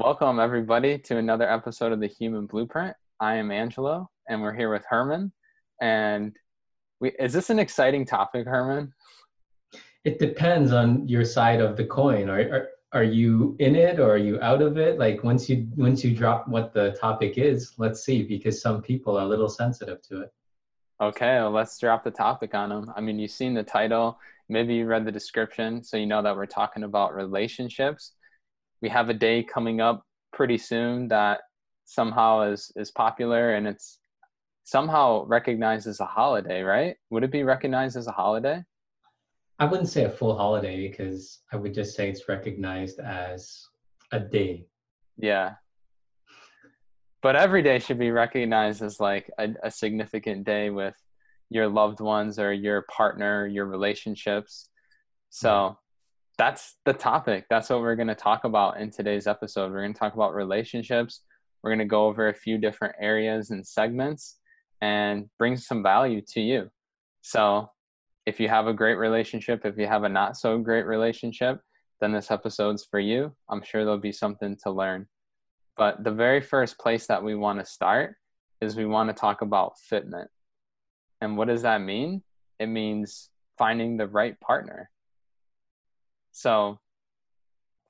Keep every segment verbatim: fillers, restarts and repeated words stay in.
Welcome, everybody, to another episode of The Human Blueprint. I am Angelo, and we're here with Herman. And we, is this an exciting topic, Herman? It depends on your side of the coin. Are, are are you in it or are you out of it? Like once you once you drop what the topic is, let's see, because some people are a little sensitive to it. Okay, well, let's drop the topic on them. I mean, you've seen the title, maybe you read the description, so you know that we're talking about relationships. We have a day coming up pretty soon that somehow is, is popular and it's somehow recognized as a holiday, right? Would it be recognized as a holiday? I wouldn't say a full holiday because I would just say it's recognized as a day. Yeah. But every day should be recognized as like a, a significant day with your loved ones or your partner, your relationships. So... Yeah. That's the topic. That's what we're going to talk about in today's episode. We're going to talk about relationships. We're going to go over a few different areas and segments and bring some value to you. So if you have a great relationship, if you have a not so great relationship, then this episode's for you. I'm sure there'll be something to learn. But the very first place that we want to start is we want to talk about fitment. And what does that mean? It means finding the right partner. So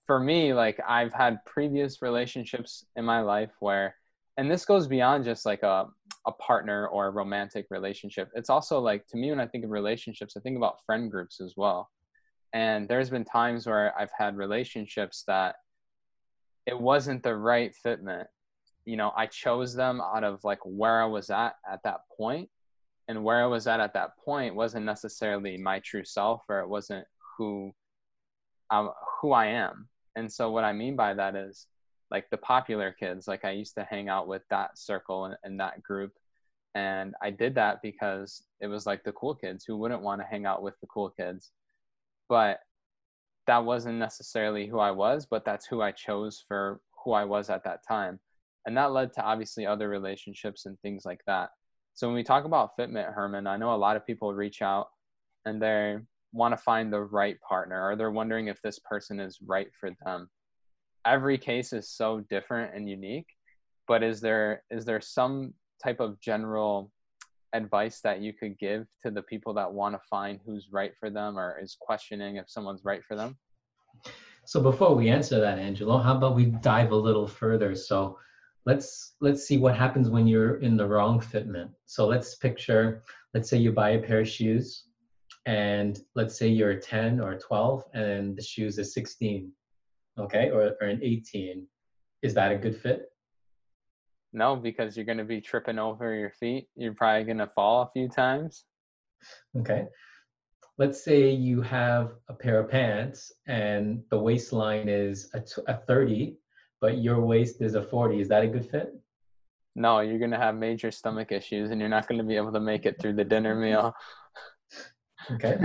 for me, like I've had previous relationships in my life where, and this goes beyond just like a, a partner or a romantic relationship. It's also like, to me, when I think of relationships, I think about friend groups as well. And there's been times where I've had relationships that it wasn't the right fitment. You know, I chose them out of like where I was at at that point, and where I was at at that point wasn't necessarily my true self, or it wasn't who Um, who I am. And so what I mean by that is like the popular kids, like I used to hang out with that circle and, and that group. And I did that because it was like the cool kids. Who wouldn't want to hang out with the cool kids? But that wasn't necessarily who I was, but that's who I chose for who I was at that time. And that led to obviously other relationships and things like that. So when we talk about fitment, Herman, I know a lot of people reach out and they're want to find the right partner, or they're wondering if this person is right for them. Every case is so different and unique, but is there is there some type of general advice that you could give to the people that want to find who's right for them or is questioning if someone's right for them? So before we answer that, Angelo, how about we dive a little further? So let's let's see what happens when you're in the wrong fitment. So let's picture, let's say you buy a pair of shoes, and let's say you're a ten or a twelve and the shoes is sixteen, okay, or, or an eighteen. Is that a good fit? No, because you're going to be tripping over your feet. You're probably going to fall a few times. Okay. Let's say you have a pair of pants and the waistline is a, t- a thirty, but your waist is a forty. Is that a good fit? No, you're going to have major stomach issues and you're not going to be able to make it through the dinner meal. Okay,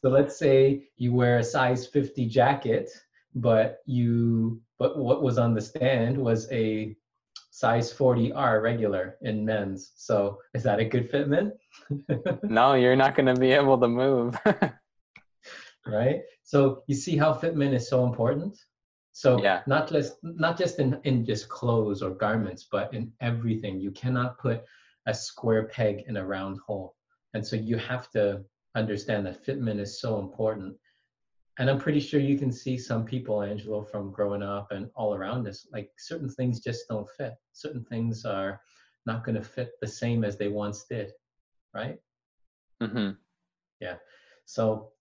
so let's say you wear a size fifty jacket, but you but what was on the stand was a size forty R regular in men's. So is that a good fitment? No, you're not going to be able to move. Right? So you see how fitment is so important? So yeah. not just not just in, in just clothes or garments, but in everything. You cannot put a square peg in a round hole. And so you have to understand that fitment is so important. And I'm pretty sure you can see some people, Angelo, from growing up and all around us, like certain things just don't fit. Certain things are not going to fit the same as they once did, right? Mm-hmm. Yeah. So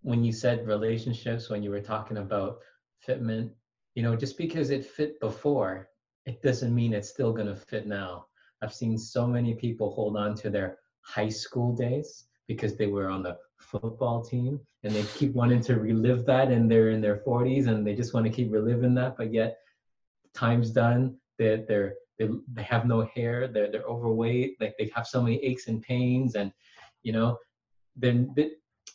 when you said relationships, when you were talking about fitment, you know, just because it fit before, it doesn't mean it's still going to fit now. I've seen so many people hold on to their high school days because they were on the football team and they keep wanting to relive that, and they're in their forties and they just want to keep reliving that, but yet time's done. They're, they're, they they have no hair, they're, they're overweight, like they have so many aches and pains, and you know, then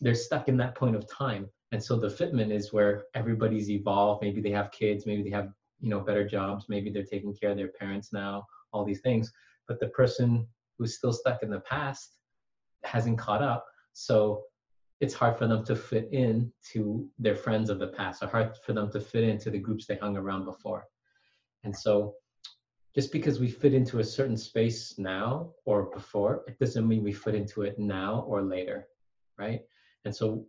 they're stuck in that point of time. And so the fitment is where everybody's evolved. Maybe they have kids, maybe they have, you know, better jobs, maybe they're taking care of their parents now, all these things. But the person who's still stuck in the past hasn't caught up, so it's hard for them to fit in to their friends of the past, or hard for them to fit into the groups they hung around before. And so just because we fit into a certain space now or before, it doesn't mean we fit into it now or later, right? And so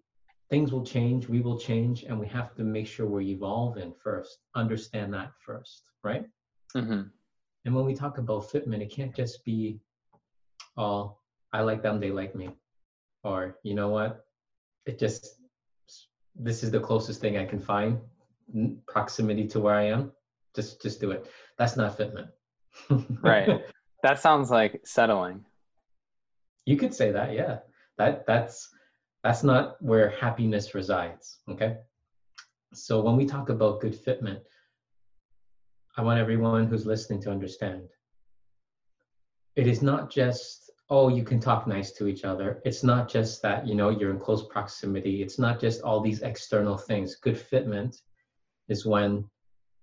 things will change, we will change, and we have to make sure we're evolving first, understand that first, right? Mm-hmm. And when we talk about fitment, it can't just be, oh, I like them, they like me. Or, you know what, it just, this is the closest thing I can find, proximity to where I am, just just do it. That's not fitment. Right. That sounds like settling. You could say that, yeah. That that's that's not where happiness resides, okay? So when we talk about good fitment, I want everyone who's listening to understand. It is not just, oh, you can talk nice to each other. It's not just that, you know, you're in close proximity. It's not just all these external things. Good fitment is when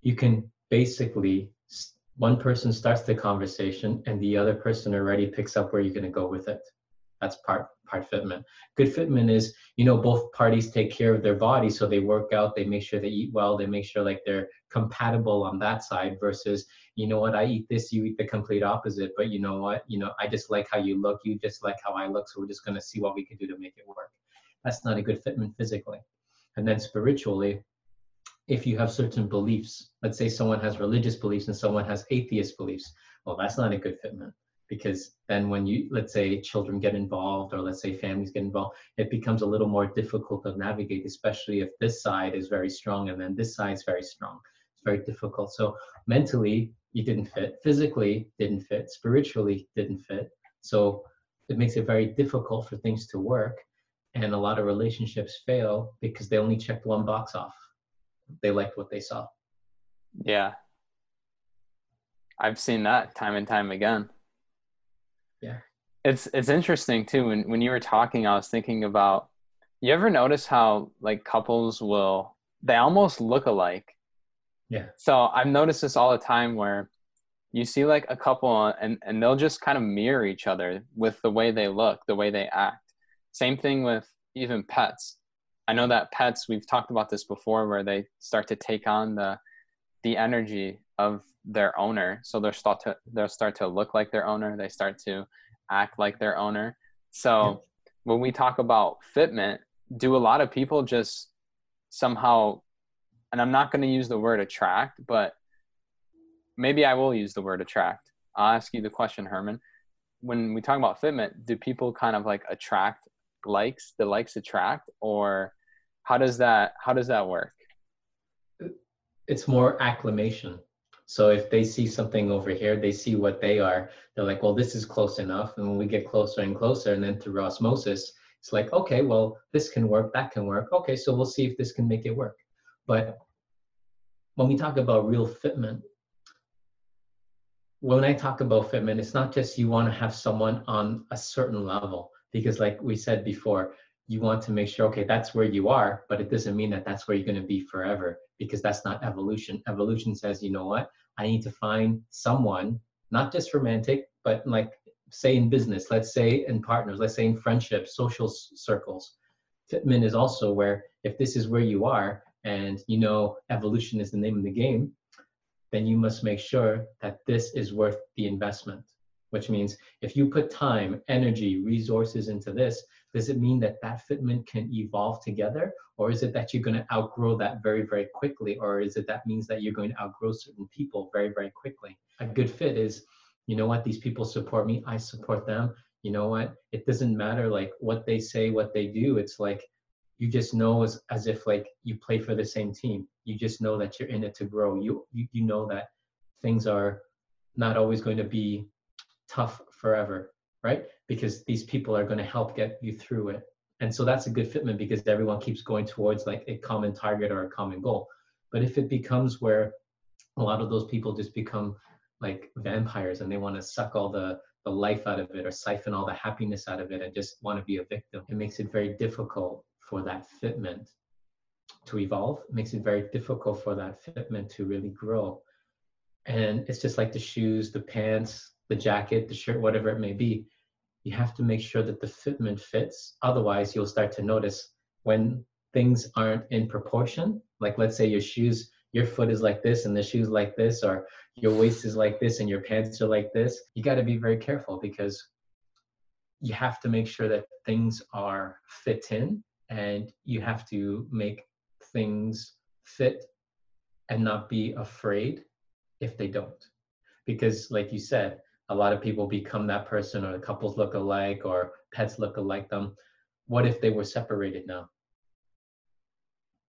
you can basically, one person starts the conversation and the other person already picks up where you're going to go with it. That's part part fitment. Good fitment is, you know, both parties take care of their body, so they work out, they make sure they eat well, they make sure like they're compatible on that side versus, you know what, I eat this, you eat the complete opposite, but you know what, you know, I just like how you look, you just like how I look, so we're just going to see what we can do to make it work. That's not a good fitment physically. And then spiritually, if you have certain beliefs, let's say someone has religious beliefs and someone has atheist beliefs, well, that's not a good fitment. Because then when you, let's say children get involved or let's say families get involved, it becomes a little more difficult to navigate, especially if this side is very strong and then this side is very strong. It's very difficult. So mentally, you didn't fit. Physically, didn't fit. Spiritually, didn't fit. So it makes it very difficult for things to work. And a lot of relationships fail because they only checked one box off. They liked what they saw. Yeah. I've seen that time and time again. Yeah. It's it's interesting too. When when you were talking, I was thinking about, you ever notice how like couples will, they almost look alike. Yeah. So I've noticed this all the time where you see like a couple and, and they'll just kind of mirror each other with the way they look, the way they act. Same thing with even pets. I know that pets, we've talked about this before, where they start to take on the the energy of their owner. So they'll start to, they'll start to look like their owner. They start to act like their owner. So when we talk about fitment, do a lot of people just somehow, and I'm not going to use the word attract, but maybe I will use the word attract. I'll ask you the question, Herman. When we talk about fitment, do people kind of like attract likes, the likes attract, or how does that, how does that work? It's more acclimation. So if they see something over here, they see what they are, they're like, well, this is close enough. And when we get closer and closer, and then through osmosis, it's like, okay, well, this can work, that can work. Okay, so we'll see if this can make it work. But when we talk about real fitment, when I talk about fitment, it's not just you want to have someone on a certain level, because like we said before, you want to make sure, okay, that's where you are, but it doesn't mean that that's where you're going to be forever, because that's not evolution. Evolution says, you know what, I need to find someone, not just romantic, but like say in business, let's say in partners, let's say in friendships, social s- circles. Fitment is also where, if this is where you are and you know evolution is the name of the game, then you must make sure that this is worth the investment, which means if you put time, energy, resources into this, does it mean that that fitment can evolve together? Or is it that you're going to outgrow that very, very quickly? Or is it that means that you're going to outgrow certain people very, very quickly? A good fit is, you know what, these people support me, I support them. You know what, it doesn't matter like what they say, what they do. It's like, you just know as, as if like you play for the same team. You just know that you're in it to grow. You, you, you know that things are not always going to be tough forever, right? Because these people are going to help get you through it. And so that's a good fitment, because everyone keeps going towards like a common target or a common goal. But if it becomes where a lot of those people just become like vampires and they want to suck all the, the life out of it or siphon all the happiness out of it and just want to be a victim, it makes it very difficult for that fitment to evolve. It makes it very difficult for that fitment to really grow. And it's just like the shoes, the pants, the jacket, the shirt, whatever it may be. You have to make sure that the fitment fits. Otherwise, you'll start to notice when things aren't in proportion. Like let's say your shoes, your foot is like this and the shoe's like this, or your waist is like this and your pants are like this. You got to be very careful, because you have to make sure that things are fit in, and you have to make things fit and not be afraid if they don't. Because like you said, a lot of people become that person, or the couples look alike, or pets look alike them. What if they were separated now?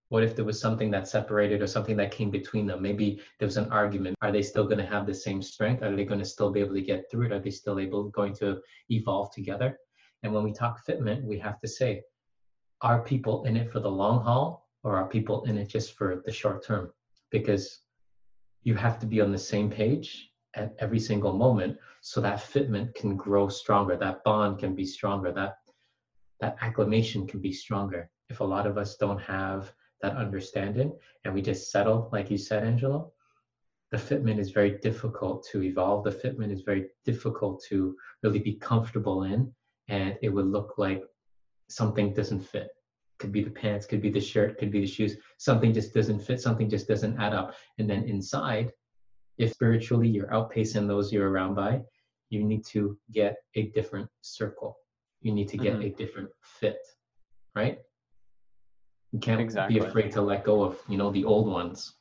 What if there was something that separated, or something that came between them? Maybe there was an argument. Are they still going to have the same strength? Are they going to still be able to get through it? Are they still able going to evolve together? And when we talk fitment, we have to say, are people in it for the long haul, or are people in it just for the short term? Because you have to be on the same page at every single moment, so that fitment can grow stronger, that bond can be stronger, that that acclimation can be stronger. If a lot of us don't have that understanding, and we just settle, like you said, Angela, the fitment is very difficult to evolve. The fitment is very difficult to really be comfortable in, and it would look like something doesn't fit. Could be the pants, could be the shirt, could be the shoes. Something just doesn't fit, something just doesn't add up. And then inside, if spiritually you're outpacing those you're around by, you need to get a different circle. You need to get mm-hmm. a different fit, right? You can't exactly. be afraid to let go of, you know, the old ones.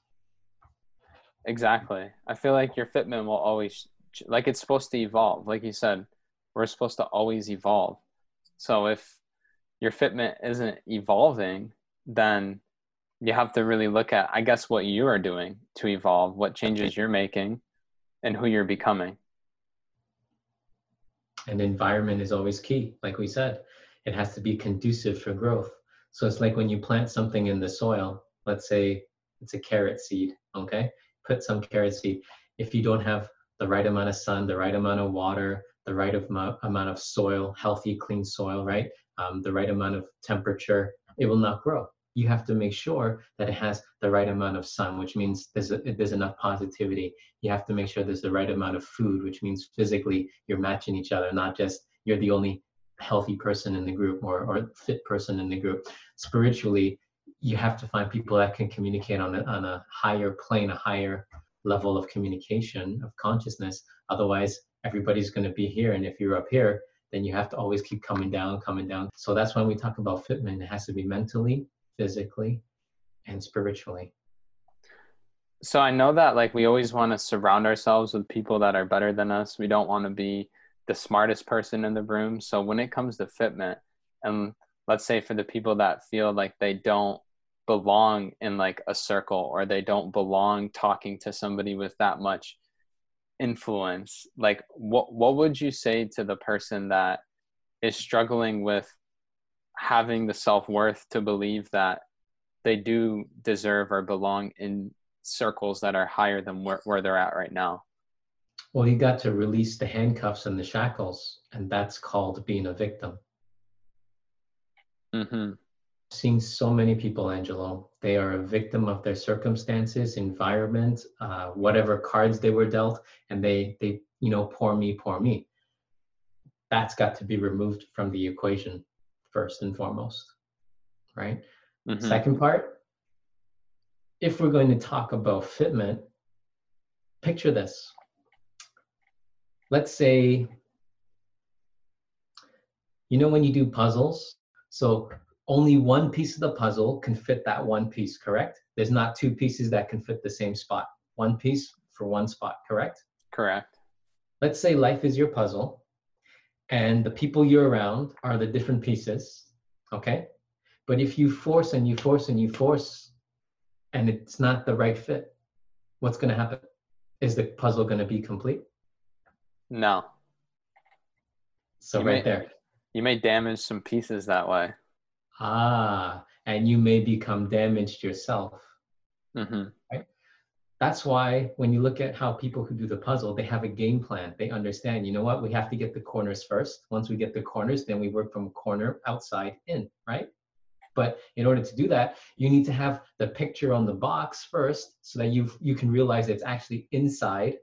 Exactly. I feel like your fitment will always, like it's supposed to evolve. Like you said, we're supposed to always evolve. So if your fitment isn't evolving, then you have to really look at, I guess, what you are doing to evolve, what changes you're making, and who you're becoming. And environment is always key. Like we said, it has to be conducive for growth. So it's like when you plant something in the soil, let's say it's a carrot seed, okay? Put some carrot seed. If you don't have the right amount of sun, the right amount of water, the right amount of soil, healthy, clean soil, right? Um, the right amount of temperature, it will not grow. You have to make sure that it has the right amount of sun, which means there's, a, there's enough positivity. You have to make sure there's the right amount of food, which means physically you're matching each other, not just you're the only healthy person in the group or, or fit person in the group. Spiritually, you have to find people that can communicate on a, on a higher plane, a higher level of communication, of consciousness. Otherwise, everybody's going to be here. And if you're up here, then you have to always keep coming down, coming down. So that's when we talk about fitment. It has to be mentally, physically, and spiritually. So I know that, like, we always want to surround ourselves with people that are better than us. We don't want to be the smartest person in the room. So when it comes to fitment, and let's say for the people that feel like they don't belong in like a circle, or they don't belong talking to somebody with that much influence, like what what would you say to the person that is struggling with having the self-worth to believe that they do deserve or belong in circles that are higher than where, where they're at right now? Well, you got to release the handcuffs and the shackles, and that's called being a victim. Mm-hmm. I've seen so many people, Angelo, they are a victim of their circumstances, environment, uh, whatever cards they were dealt, and they, they, you know, poor me, poor me. That's got to be removed from the equation, first and foremost, right? Mm-hmm. Second part, if we're going to talk about fitment, picture this. Let's say, you know, when you do puzzles, so only one piece of the puzzle can fit that one piece, correct? There's not two pieces that can fit the same spot. One piece for one spot, correct? Correct. Let's say life is your puzzle, and the people you're around are the different pieces, okay? But if you force and you force and you force, and it's not the right fit, what's gonna happen? Is the puzzle gonna be complete? No. So you right may, there. You may damage some pieces that way. Ah, and you may become damaged yourself, mm-hmm. right? That's why when you look at how people who do the puzzle, they have a game plan. They understand, you know what, we have to get the corners first. Once we get the corners, then we work from corner outside in, right? But in order to do that, you need to have the picture on the box first, so that you you can realize it's actually inside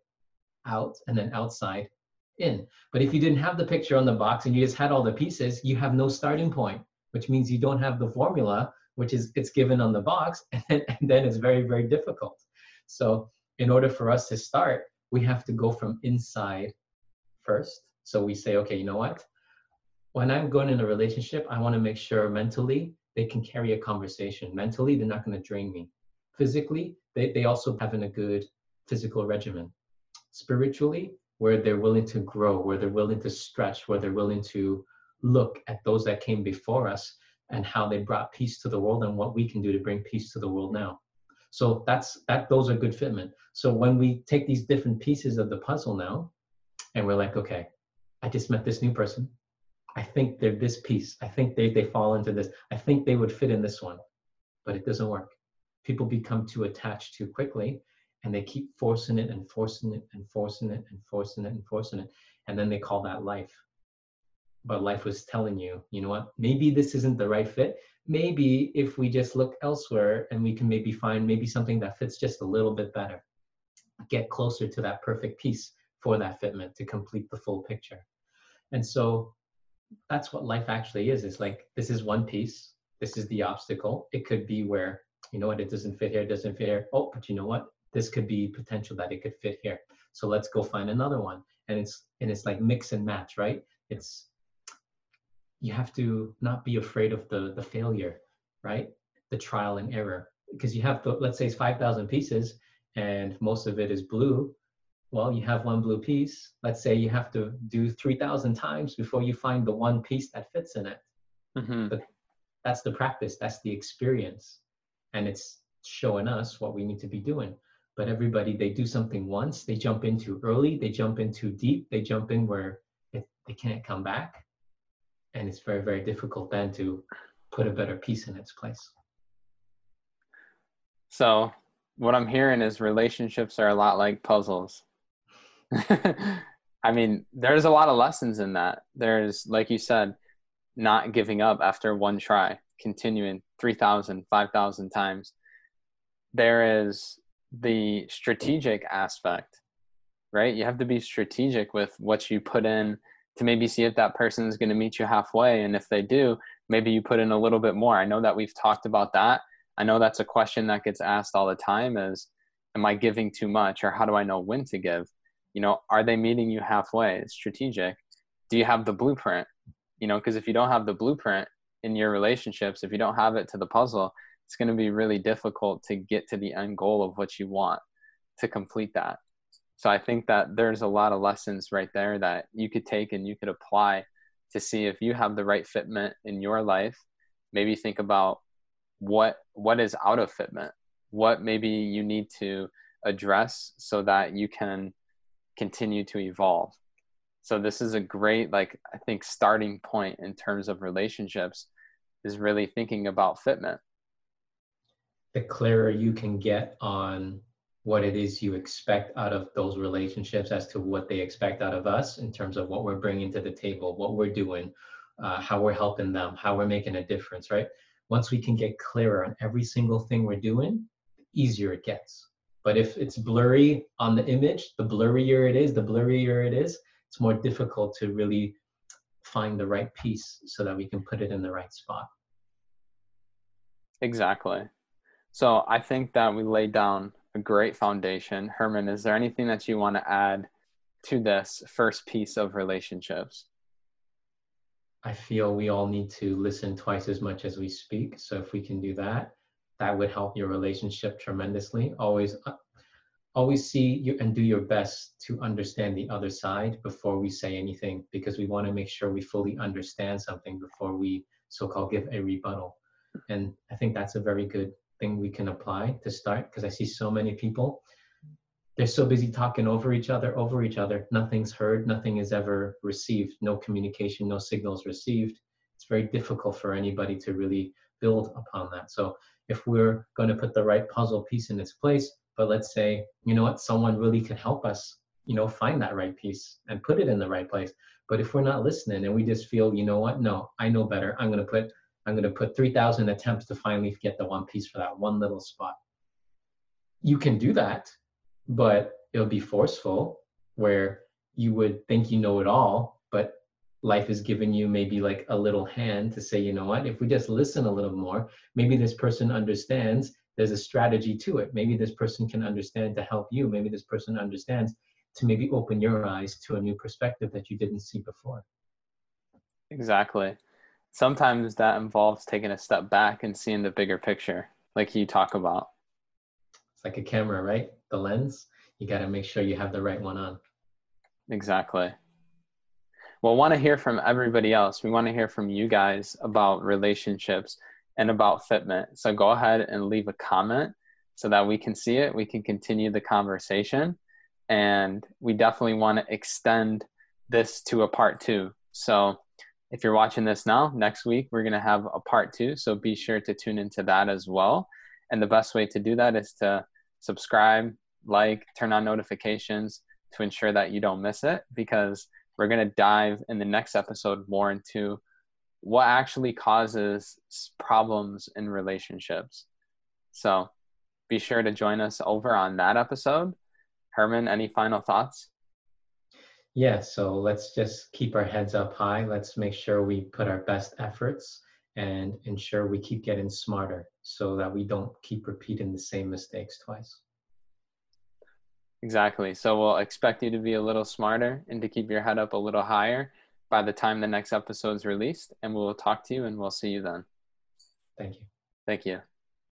out and then outside in. But if you didn't have the picture on the box and you just had all the pieces, you have no starting point, which means you don't have the formula, which is it's given on the box, and then, and then it's very, very difficult. So in order for us to start, we have to go from inside first. So we say, okay, you know what? When I'm going in a relationship, I want to make sure mentally they can carry a conversation. Mentally, they're not going to drain me. Physically, they, they also have in a good physical regimen. Spiritually, where they're willing to grow, where they're willing to stretch, where they're willing to look at those that came before us and how they brought peace to the world and what we can do to bring peace to the world now. So that's that. Those are good fitment. So when we take these different pieces of the puzzle now, and we're like, okay, I just met this new person. I think they're this piece. I think they, they fall into this. I think they would fit in this one, but it doesn't work. People become too attached too quickly, and they keep forcing it and forcing it and forcing it and forcing it and forcing it. And then they call that life. But life was telling you, you know what, maybe this isn't the right fit. Maybe if we just look elsewhere and we can maybe find maybe something that fits just a little bit better, get closer to that perfect piece for that fitment to complete the full picture. And so that's what life actually is. It's like, this is one piece. This is the obstacle. It could be where, you know what, it doesn't fit here, it doesn't fit here. Oh, but you know what? This could be potential that it could fit here. So let's go find another one. And it's, and it's like mix and match, right? It's, you have to not be afraid of the, the failure, right? The trial and error, because you have, the, let's say it's five thousand pieces and most of it is blue. Well, you have one blue piece. Let's say you have to do three thousand times before you find the one piece that fits in it. Mm-hmm. But that's the practice, that's the experience. And it's showing us what we need to be doing. But everybody, they do something once, they jump in too early, they jump in too deep, they jump in where it, they can't come back. And it's very, very difficult then to put a better piece in its place. So what I'm hearing is relationships are a lot like puzzles. I mean, there's a lot of lessons in that. There's, like you said, not giving up after one try, continuing three thousand, five thousand times. There is the strategic aspect, right? You have to be strategic with what you put in to maybe see if that person is going to meet you halfway. And if they do, maybe you put in a little bit more. I know that we've talked about that. I know that's a question that gets asked all the time is, am I giving too much? Or how do I know when to give? You know, are they meeting you halfway? It's strategic. Do you have the blueprint? You know, because if you don't have the blueprint in your relationships, if you don't have it to the puzzle, it's going to be really difficult to get to the end goal of what you want to complete that. So I think that there's a lot of lessons right there that you could take and you could apply to see if you have the right fitment in your life. Maybe think about what what is out of fitment, what maybe you need to address so that you can continue to evolve. So this is a great, like, I think starting point in terms of relationships is really thinking about fitment. The clearer you can get on what it is you expect out of those relationships as to what they expect out of us in terms of what we're bringing to the table, what we're doing, uh, how we're helping them, how we're making a difference, right? Once we can get clearer on every single thing we're doing, the easier it gets. But if it's blurry on the image, the blurrier it is, the blurrier it is, it's more difficult to really find the right piece so that we can put it in the right spot. Exactly. So I think that we laid down a great foundation. Herman, is there anything that you want to add to this first piece of relationships? I feel we all need to listen twice as much as we speak. So if we can do that, that would help your relationship tremendously. Always, always see you and do your best to understand the other side before we say anything, because we want to make sure we fully understand something before we so-called give a rebuttal. And I think that's a very good thing we can apply to start, because I see so many people, they're so busy talking over each other, over each other. Nothing's heard, nothing is ever received, no communication, no signals received. It's very difficult for anybody to really build upon that. So if we're going to put the right puzzle piece in its place, but let's say, you know what, someone really could help us, you know, find that right piece and put it in the right place. But if we're not listening and we just feel, you know what, no, I know better. I'm going to put I'm going to put three thousand attempts to finally get the one piece for that one little spot. You can do that, but it'll be forceful, where you would think you know it all, but life is giving you maybe like a little hand to say, you know what, if we just listen a little more, maybe this person understands there's a strategy to it. Maybe this person can understand to help you. Maybe this person understands to maybe open your eyes to a new perspective that you didn't see before. Exactly. Sometimes that involves taking a step back and seeing the bigger picture, like you talk about. It's like a camera, right? The lens. You got to make sure you have the right one on. Exactly. Well, want to hear from everybody else. We want to hear from you guys about relationships and about fitment. So go ahead and leave a comment so that we can see it. We can continue the conversation. And we definitely want to extend this to a part two. So if you're watching this now, next week, we're going to have a part two. So be sure to tune into that as well. And the best way to do that is to subscribe, like, turn on notifications to ensure that you don't miss it, because we're going to dive in the next episode more into what actually causes problems in relationships. So be sure to join us over on that episode. Herman, any final thoughts? Yeah, so let's just keep our heads up high. Let's make sure we put our best efforts and ensure we keep getting smarter so that we don't keep repeating the same mistakes twice. Exactly. So we'll expect you to be a little smarter and to keep your head up a little higher by the time the next episode is released. And we'll talk to you and we'll see you then. Thank you. Thank you.